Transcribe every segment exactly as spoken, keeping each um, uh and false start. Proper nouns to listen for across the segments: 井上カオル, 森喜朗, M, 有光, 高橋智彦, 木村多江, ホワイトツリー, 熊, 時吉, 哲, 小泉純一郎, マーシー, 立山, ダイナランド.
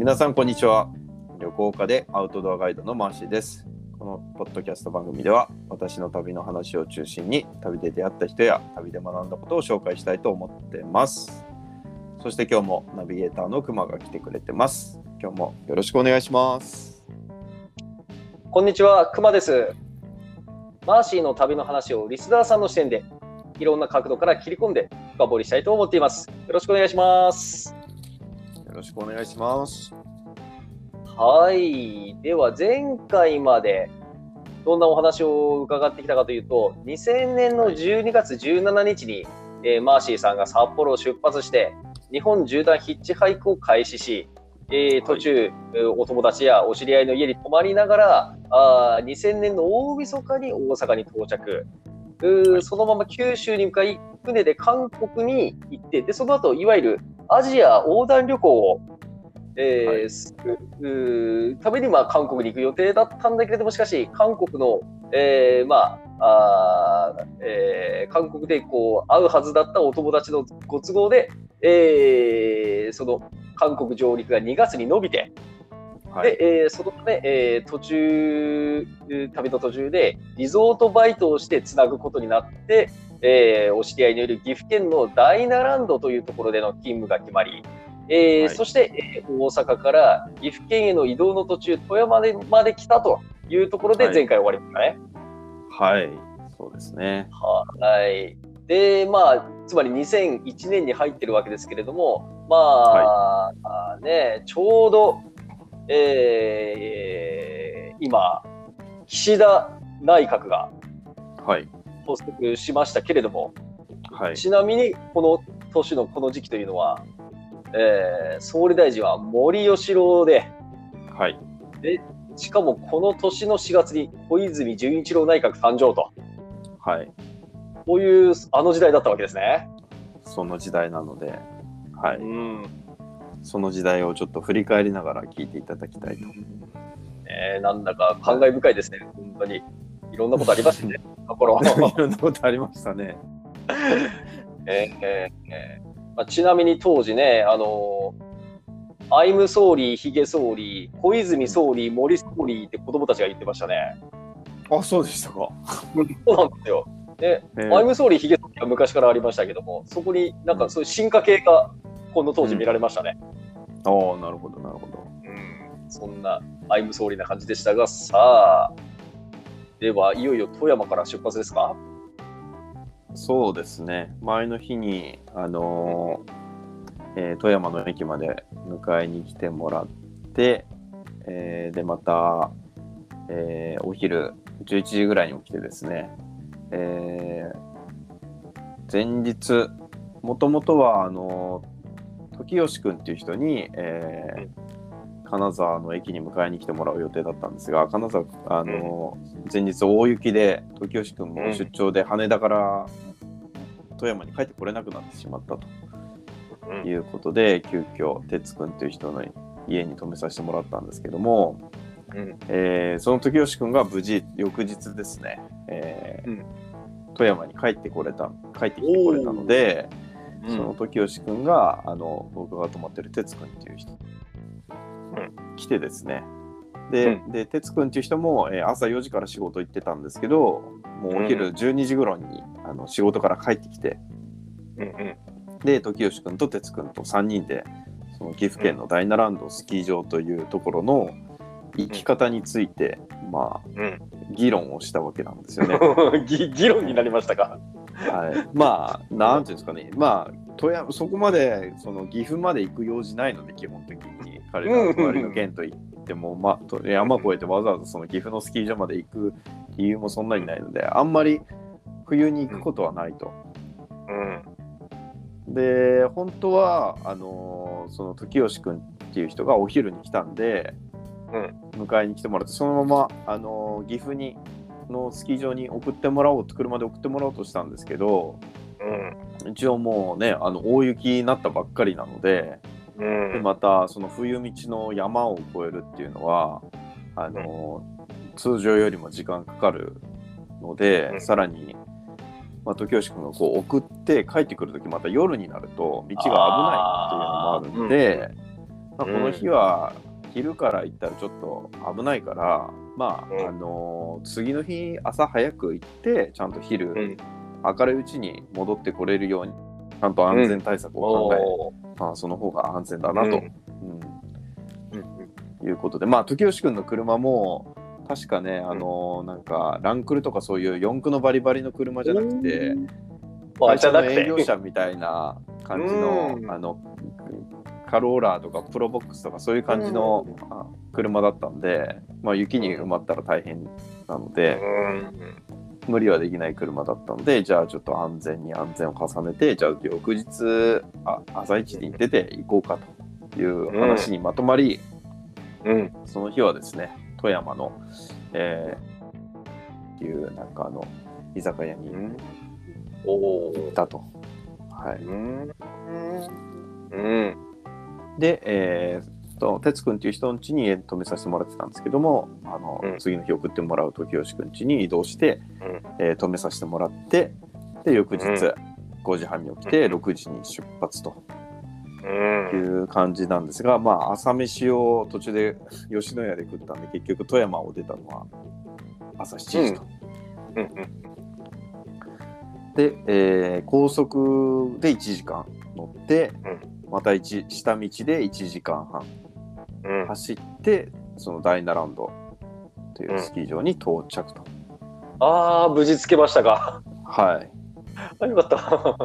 皆さんこんにちは。旅行家でアウトドアガイドのマーシーです。このポッドキャスト番組では私の旅の話を中心に旅で出会った人や旅で学んだことを紹介したいと思ってます。そして今日もナビゲーターの熊が来てくれてます。今日もよろしくお願いします。こんにちは、熊です。マーシーの旅の話をリスナーさんの視点でいろんな角度から切り込んで深掘りしたいと思っています。よろしくお願いします。よろしくお願いします。はい、では前回までどんなお話を伺ってきたかというと、にせんねんのじゅうにがつじゅうしちにちに、えー、マーシーさんが札幌を出発して日本縦断ヒッチハイクを開始し、えー、途中、はい、お友達やお知り合いの家に泊まりながらあにせんねんの大晦日に大阪に到着、はい、そのまま九州に向かい船で韓国に行って、でその後いわゆるアジア横断旅行を、えーはい、するために、まあ、韓国に行く予定だったんだけれども、しかし韓国の、えーまああえー、韓国でこう会うはずだったお友達のご都合で、えー、その韓国上陸がにがつに延びて、はい、で、えー、そのため、えー、途中旅の途中でリゾートバイトをしてつなぐことになって、えー、お知り合いによる岐阜県のダイナランドというところでの勤務が決まり、えーはい、そして、えー、大阪から岐阜県への移動の途中富山でまで来たというところで前回終わりましたね。はい、はい、そうですね。はい、でまあつまりにせんいちねんに入ってるわけですけれども、まあ、はい、ね、ちょうど、えー、今岸田内閣が発足しましたけれども、はい、ちなみにこの年のこの時期というのは、えー、総理大臣は森喜朗で、はい、でしかもこの年のしがつに小泉純一郎内閣誕生と、はい、こういうあの時代だったわけですね。その時代なので、はい、うん、その時代をちょっと振り返りながら聞いていただきたいと、えー、なんだか感慨深いですね。本当にいろんなことありましたね。いろんなことありましたね。えーえーえーまあ、ちなみに当時ね、あのー、アイム総理、ヒゲ総理、小泉総理、森総理って子供たちが言ってましたね。あ、そうでしたか。そうなんですよ。でアイム総理、ヒゲ総理は昔からありましたけども、そこになんかそういう進化系がこの当時見られましたね。うん、ああ、なるほどなるほど、うん。そんなアイム総理な感じでしたが、さあではいよいよ富山から出発ですか。そうですね。前の日にあのーえー、富山の駅まで迎えに来てもらって、えー、でまた、えー、お昼じゅういちじぐらいに起きてですね。えー、前日もともとはあの時吉くんっていう人に、えー、金沢の駅に迎えに来てもらう予定だったんですが、金沢あの、うん、前日大雪で時吉くんも出張で羽田から富山に帰ってこれなくなってしまったということで、急遽哲くんっていう人の家に泊めさせてもらったんですけども、うん、えー、その時吉くんが無事翌日ですね、えーうん、富山に帰ってこれた帰ってきてこれたので、うん、その時吉くんがあの僕が泊まってる哲くんっていう人、うん、来てですね、で、うん、で哲くんっていう人も、えー、朝よじから仕事行ってたんですけど、もうお昼じゅうにじ頃に、うん、あの仕事から帰ってきて、うんうん、で時吉くんと哲くんとさんにんでその岐阜県のダイナランドスキー場というところの生き方について、まあ、うん、議論をしたわけなんですよね。議, 議論になりましたか。はい、まあなんていうんですかね、まあ富山そこまでその岐阜まで行く用事ないので、基本的に彼ら隣の県と言っても、まあ、山越えてわざわざその岐阜のスキー場まで行く理由もそんなにないので、あんまり冬に行くことはないと。うん、で本当はあのその時吉くんっていう人がお昼に来たんで。うん、迎えに来てもらって、そのままあの岐阜にのスキー場に送ってもらおうと車で送ってもらおうとしたんですけど、うん、一応もうねあの大雪になったばっかりなの で,、うん、でまたその冬道の山を越えるっていうのはあの、うん、通常よりも時間かかるので、うん、さらに、まあ、時吉君がこう送って帰ってくるときまた夜になると道が危ないっていうのもあるんで、まあ、この日は昼から行ったらちょっと危ないから、うん、まあ、うん、あのー、次の日朝早く行ってちゃんと昼、うん、明るいうちに戻ってこれるようにちゃんと安全対策を考え、うん、まあ、その方が安全だなと、うんうん、いうことで、まあ時吉くんの車も確かね、あのー、なんかランクルとかそういう四駆のバリバリの車じゃなくて、会社の営業車みたいな感じの、あのカローラとかプロボックスとかそういう感じの車だったんで、まあ、雪に埋まったら大変なので無理はできない車だったので、じゃあちょっと安全に安全を重ねて、じゃあ翌日あ朝一に出て行こうかという話にまとまり、その日はですね、富山の、えー、っていうなんかあの居酒屋に行ったと、はい、うんうん、で、えー、とてつくんっていう人の家に泊めさせてもらってたんですけども、あの、うん、次の日送ってもらう時吉くん家に移動して、うん、えー、泊めさせてもらって、で翌日ごじはんに起きてろくじに出発と、うん、いう感じなんですが、まあ朝飯を途中で吉野家で食ったんで、結局富山を出たのは朝しちじと、うんうんうん、で、えー、高速でいちじかん乗って、うん、また一下道でいちじかんはん、うん、走って、その第なラウンドというスキー場に到着と、うん、ああ無事着けましたか。はい、あ、よかった。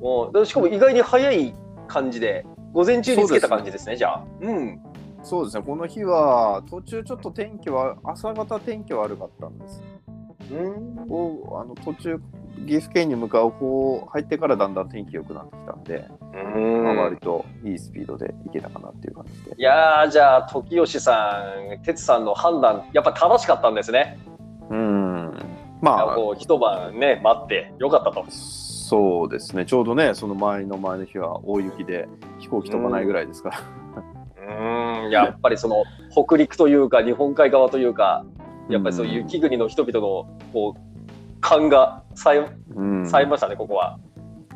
もうしかも意外に早い感じで午前中につけた感じですね。じゃあ、うん、そうですね。この日は途中ちょっと天気は朝方天気は悪かったんです。うん。お、あの途中岐阜県に向かう方入ってからだんだん天気良くなってきたんで、うん、まあ、割といいスピードで行けたかなっていう感じで。いやー、じゃあ時吉さん、哲さんの判断やっぱ正しかったんですね。うん。まあこう一晩ね待って良かったと。そうですね、ちょうどね、その前の前の日は大雪で飛行機飛ばないぐらいですから、うん、やっぱりその北陸というか日本海側というか、やっぱりそういう雪国の人々のこう勘がさえましたね、ここは。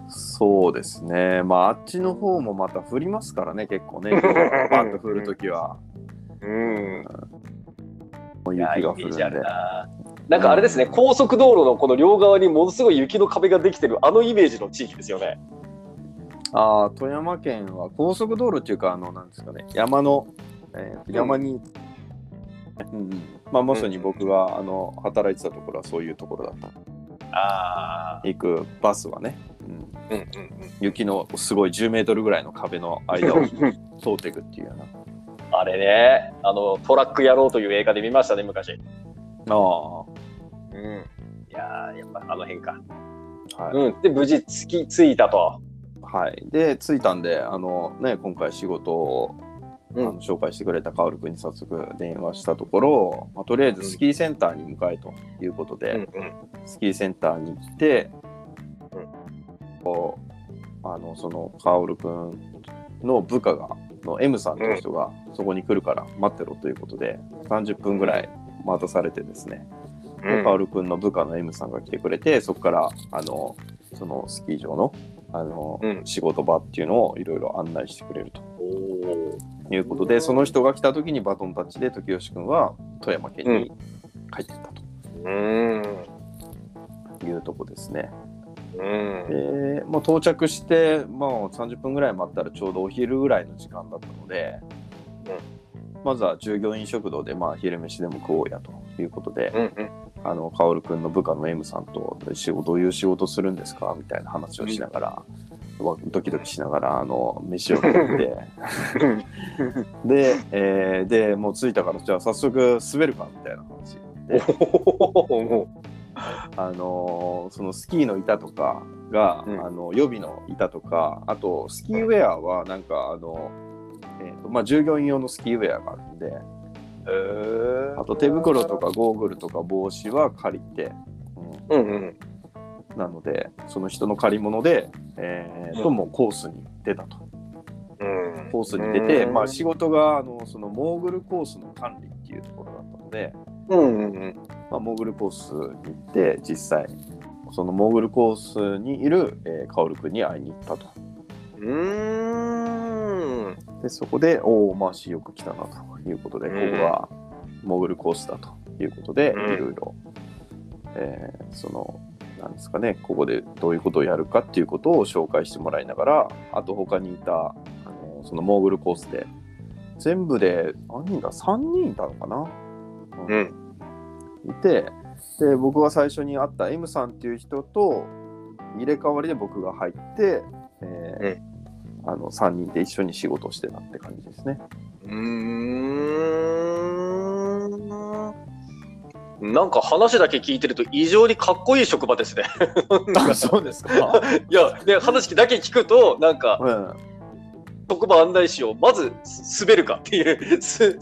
そうですね、まああっちの方もまた降りますからね、結構ね、バンと降るときはうん、うん、雪が降るんで、なんかあれですね、うん、高速道路のこの両側にものすごい雪の壁ができてる、あのイメージの地域ですよね。ああ、富山県は高速道路っていうか、あの、なんですかね、山の、えー、山に、うんうん、まあまさに僕が、うん、あの働いてたところはそういうところだった。ああ。行くバスはね、うんうんうんうん、雪のすごいじゅうメートルぐらいの壁の間を通っていくっていうような。あれね、あのトラック野郎という映画で見ましたね、昔。あ、うん、いや、やっぱあの辺か、はい、うん、で無事着き着いたと、はい、で着いたんで、あの、ね、今回仕事を、うん、あの紹介してくれたカオル君に早速電話したところ、まあ、とりあえずスキーセンターに向かえということで、うんうん、スキーセンターに来て、うん、あのそのカオル君の部下がの M さんという人がそこに来るから待ってろということで、うん、さんじゅっぷんぐらい待たされてですね、うん、カオル君の部下の M さんが来てくれて、そこからあのそのスキー場の、あの、うん、仕事場っていうのをいろいろ案内してくれるということで、その人が来た時にバトンタッチで時吉君は富山県に帰ってきたと、うん、いうとこですね、うん、でもう到着して、まあ、さんじゅっぷんぐらい待ったらちょうどお昼ぐらいの時間だったので、うん、まずは従業員食堂で、まあ、昼飯でも食おうやということで、うんうん、あのカオル君の部下の M さんと仕事、どういう仕事するんですかみたいな話をしながら、うん、ドキドキしながらあの飯を食ってで、えー、でもう着いたから、じゃあ早速滑るかみたいな話であのそのスキーの板とかが、うん、あの予備の板とか、あとスキーウェアはなんかあの、えーとまあ、従業員用のスキーウェアがあるんで、えー、あと手袋とかゴーグルとか帽子は借りて、うんうんうん、なのでその人の借り物で、えー、ともうコースに出たと、うん、コースに出て、まあ、仕事があのそのモーグルコースの管理っていうところだったので、うんうんうん、まあ、モーグルコースに行って実際そのモーグルコースにいる、えー、カオル君に会いに行ったと。うーん、でそこでおお、まあ、よく来たなということで、うん、ここはモグルコースだということで、うん、いろいろ、えー、そのなんですかね、ここでどういうことをやるかっていうことを紹介してもらいながら、あと他にいたあのそのモーグルコースで全部で何人ださんにんいたのかな、うん、いて、で僕が最初に会った M さんっていう人と入れ替わりで僕が入って、えー、あのさんにんで一緒に仕事してたって感じですね。うーん、なんか話だけ聞いてると異常にかっこいい職場ですね。あ、そうですか。いや、ね、話だけ聞くとなんか、うん、特番案内士をまず滑るかっていう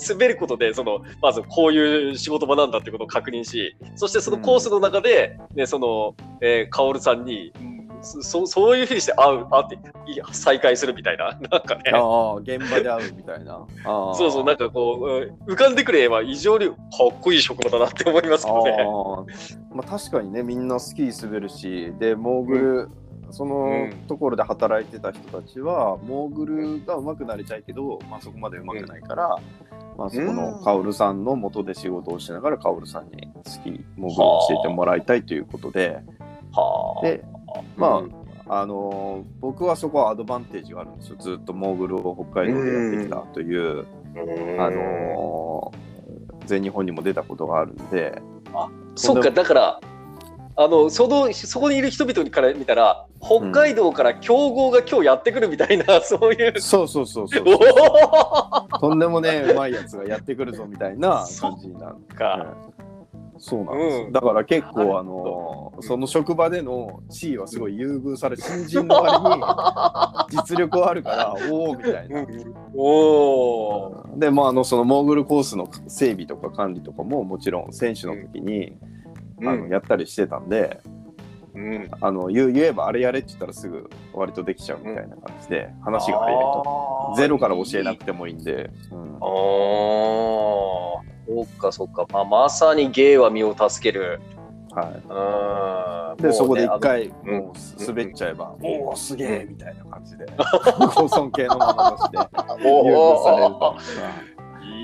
滑ることでそのまずこういう仕事場なんだってことを確認し、そしてそのコースの中で、うん、ね、その、えー、カオルさんに、うん、そ, そういうふうにして会う会って再会するみたいな、なんかね、あ、現場で会うみたいな。あ、そうそう、なんかこう浮かんでくる絵は異常にかっこいい職場だなって思いますけどね。あ、まあ、確かにね、みんなスキー滑るし、でモーグル、うん、そのところで働いてた人たちはモーグルが上手くなりたいけど、まあ、そこまで上手くないから、うん、まあ、そこのカオルさんの元で仕事をしながらカオルさんにスキーモーグルを教えてもらいたいということで、はで、まあ、あのー、僕はそこはアドバンテージがあるんですよ。ずっとモーグルを北海道でやってきたという、うん、あのー、全日本にも出たことがあるんで。あ、そっか、だからあの そ, のそこにいる人々から見たら北海道から強豪が今日やってくるみたいな、うん、そういうそうそうそうそうとんでもねえうまいやつがやってくるぞみたいな感じなんか、うん、そうなんです、うん、だから結構あのその職場での地位はすごい優遇され、新人の割に実力はあるからおおみたいな、おー、で、まあ、あのそのモーグルコースの整備とか管理とかももちろん選手の時に、うん、あのやったりしてたんで、うん、あの言えばあれやれって言ったらすぐ割とできちゃうみたいな感じで、うん、話が早いとゼロから教えなくてもいいんで、うん、ああ、そうかそうか、まあ、まさに芸は身を助ける、はい、で、ね、そこで一回もう滑っちゃえば、うん、おおすげえみたいな感じでご尊敬のままとして優遇されると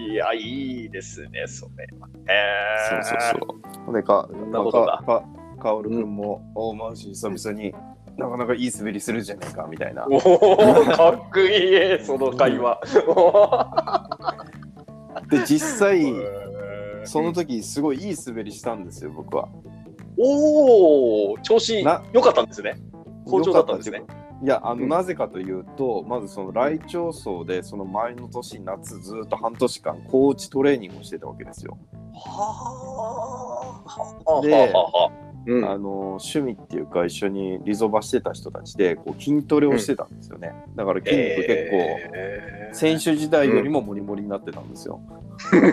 いや、いいですねそれは。えー、そうそうそう、でか、まあ、カオル君も、うん、おマジ久々になかなかいい滑りするじゃないかみたいな、おかっこいいその会話で実際その時すごいいい滑りしたんですよ僕は。おお、調子良かったんですね。好調だったんですね。いや、あの、うん、なぜかというと、まずその来町荘でその前の年夏ずっと半年間コーチトレーニングをしてたわけですよ。はあ。で、はあはあ、うん、あの趣味っていうか一緒にリゾバしてた人たちでこう筋トレをしてたんですよね、うん、だから筋肉結構、えー、選手時代よりもモリモリになってたんですよ、うん、プ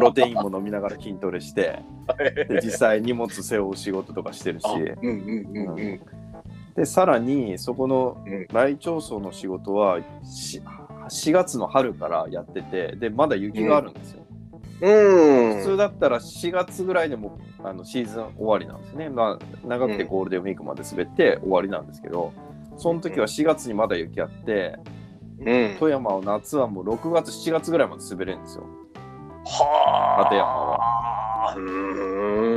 ロテインも飲みながら筋トレしてで実際荷物背負う仕事とかしてるし、でさらにそこの来町荘の仕事は 4, しがつの春からやってて、でまだ雪があるんですよ、うんうん、普通だったらしがつぐらいでもあのシーズン終わりなんですね、まあ、長くてゴールデンウィークまで滑って終わりなんですけど、その時はしがつにまだ雪あって、うん、富山は夏はもうろくがつしちがつぐらいまで滑れるんですよ、はあ、立山は。うー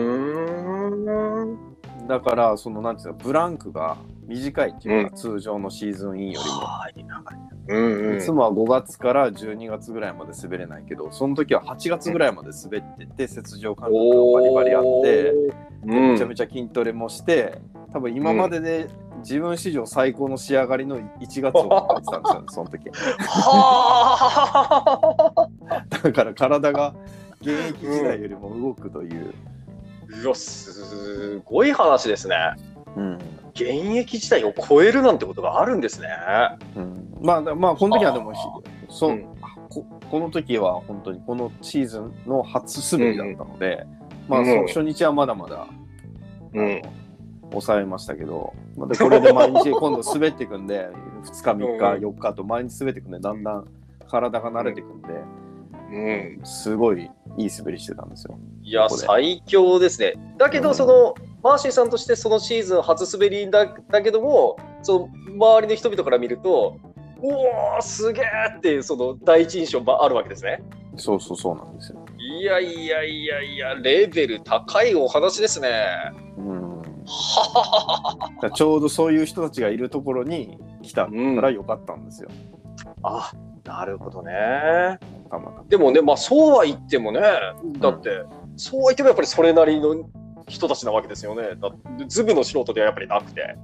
ん、だからそのなんていうの、ブランクが短いっていうか、うん、通常のシーズンインよりも、はあ、いいな、うんうん、いつもはごがつからじゅうにがつぐらいまで滑れないけど、その時ははちがつぐらいまで滑ってて、雪上感覚がバリバリあって、うん、めちゃめちゃ筋トレもして、多分今までで自分史上最高の仕上がりのいちがつを迎えてたんですよね、その時。だから体が現役時代よりも動くという。うん、いや、すごい話ですね。うん、現役時代を超えるなんてことがあるんですね、うん、まあまあこの時はでもそう、うん、こ, この時は本当にこのシーズンの初滑りだったので、うん、まあ、うん、初日はまだまだ、うん、抑えましたけど、まあ、でこれで毎日今度滑っていくんでふつかみっかよっかと毎日滑っていくんでだんだん体が慣れていくんで、うん、すごいいい滑りしてたんですよ。いや、最強ですね。だけどその、うん、マーシーさんとしてそのシーズン初滑りだけども、その周りの人々から見るとおおすげーっていうその第一印象があるわけですね。そうそうそうなんですよ。いやいやいやいや、レベル高いお話ですね。うん。だちょうどそういう人たちがいるところに来たから良かったんですよ。うん、あ、なるほどね。でもね、まあそうは言ってもね、だって、うん、そうは言ってもやっぱりそれなりの人たちなわけですよね。だズブの素人ではやっぱりなくて。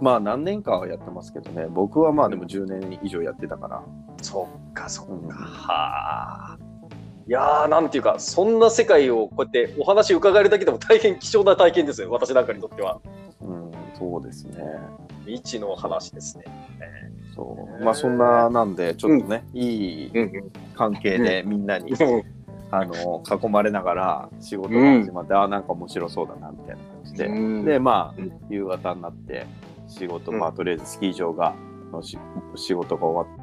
まあ何年かはやってますけどね。僕はまあでもじゅうねん以上やってたから。そっかそっか。うん、はあ。いやー、なんていうか、そんな世界をこうやってお話伺えるだけでも大変貴重な体験ですよ、私なんかにとっては。うん、そうですね。未知の話ですね。そう。まあそんななんで、ちょっとね、うん、いい関係でみんなに、うん、あの囲まれながら仕事が始まって、うん、あ、なんか面白そうだなみたいな感じで、うん、でまあ、うん、夕方になって仕事、まあとりあえずスキー場がのし仕事が終わっ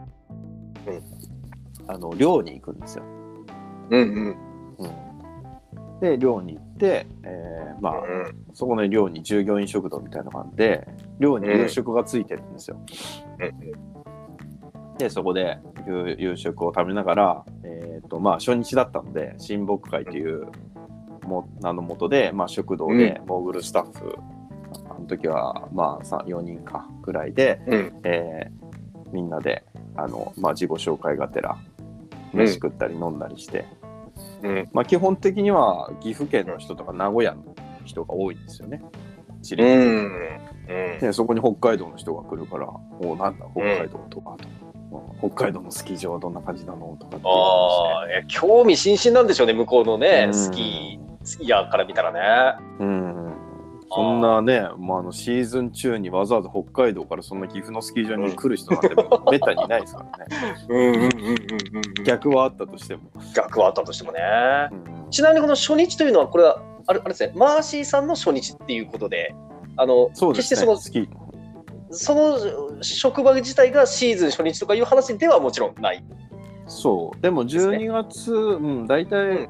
て、うん、あの寮に行くんですよ。うんうんうん、で寮に行って、えーまあうん、そこの寮に従業員食堂みたいなのがあって寮に夕食がついてるんですよ、うん、でそこで 夕, 夕食を食べながら、えーとまあ、初日だったので親睦会というも名のもとで、まあ、食堂でモーグルスタッフ、うん、あの時は、まあ、よにんかぐらいで、うんえー、みんなであの、まあ、自己紹介がてら飯食ったり飲んだりして、うんまあ、基本的には岐阜県の人とか名古屋の人が多いんですよね、知り合い、うんうん、でそこに北海道の人が来るからおなんだ北海道とか、うん、北海道のスキー場はどんな感じなのとかっていう話で、あ興味津々なんでしょうね向こうのね、うん、スキースキーヤーから見たらね、うん、そんなね、まあ、あのシーズン中にわざわざ北海道からそんな岐阜のスキー場に来る人なんてめったにいないですからねうんうんうんうん、うん、逆はあったとしても逆はあったとしてもね、うん、ちなみにこの初日というのはこれはあれ、あれですね、マーシーさんの初日っていうことで、あのそうですね、決してその、その職場自体がシーズン初日とかいう話ではもちろんない、そうでもじゅうにがつ、うん、大体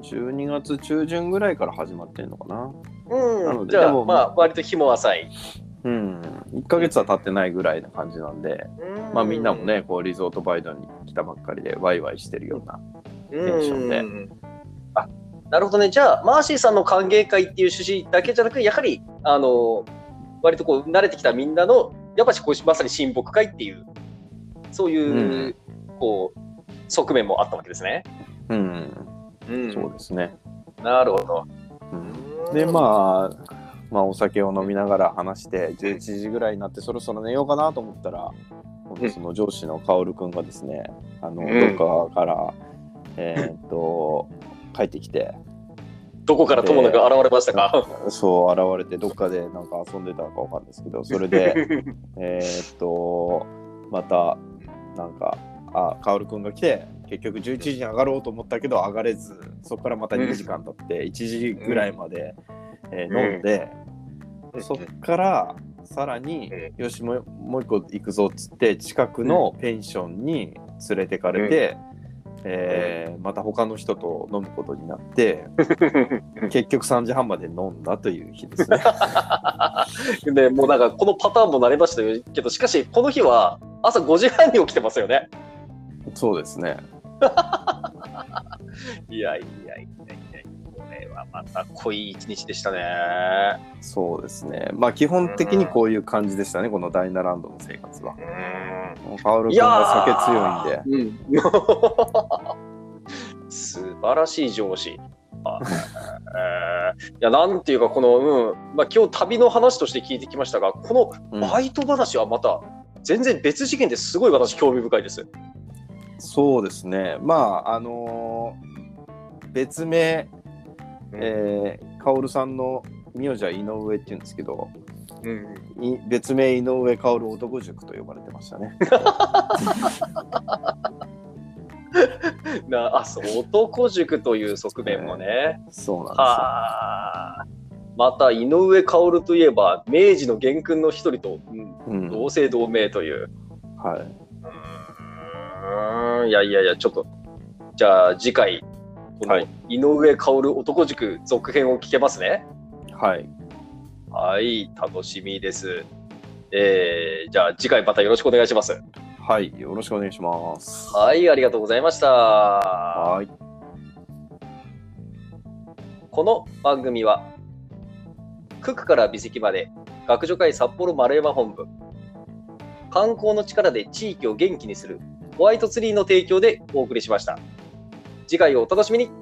じゅうにがつ中旬ぐらいから始まってるのかな、うん、なのでじゃあでもまあ割と日も浅い、うん、いっかげつは経ってないぐらいな感じなんで、うん、まあみんなもねこうリゾートバイドに来たばっかりでワイワイしてるようなテンションで、うん、あ、なるほどね。じゃあマーシーさんの歓迎会っていう趣旨だけじゃなくやはりあの割とこう慣れてきたみんなのやっぱりこうまさに親睦会っていうそういう、うん、こう側面もあったわけですね。うん、うん、そうですね。なるほど。うんでまあ、まあお酒を飲みながら話してじゅういちじぐらいになってそろそろ寝ようかなと思ったらその上司の薫くんがですねあのどっかから、えー、と帰ってきてどこからともなく現れましたか。そう現れてどっかでなんか遊んでたのかわかんないですけどそれでえっとまたなんかあ薫くんが来て結局じゅういちじに上がろうと思ったけど上がれずそこからまたにじかん経っていちじぐらいまで、うんえー、飲んで、うん、そっからさらに、うん、よしもう、もう一個行くぞっつって近くのペンションに連れてかれて、うんえーうん、また他の人と飲むことになって、うん、結局さんじはんまで飲んだという日ですねでもうなんかこのパターンも慣れましたけどしかしこの日は朝ごじはんに起きてますよね。そうですねいやいやいやいやこれはまた濃い一日でしたね。そうですね。まあ基本的にこういう感じでしたね、うん、このダイナランドの生活は。カオル君が酒強いんで、うん、素晴らしい上司あえー、いやなんていうかこの、うんまあ、今日旅の話として聞いてきましたがこのバイト話はまた全然別次元ですごい私興味深いです。そうですね。まああのー、別名、えー、カオルさんの名字は井上っていうんですけど、うん、別名井上カオル男塾と呼ばれてましたねなあそう男塾という側面もね、えー、そうなんですよ。あまた井上カオルといえば明治の元勲の一人と、うん、同姓同名という、うん、はい。うんいやいやいやちょっとじゃあ次回この井上薫男塾続編を聞けますね。はいはい楽しみです。えー、じゃあ次回またよろしくお願いします。はい、よろしくお願いします。はい、ありがとうございました。はい、この番組は九九から美跡まで学助会札幌丸山本部、観光の力で地域を元気にするホワイトツリーの提供でお送りしました。次回をお楽しみに。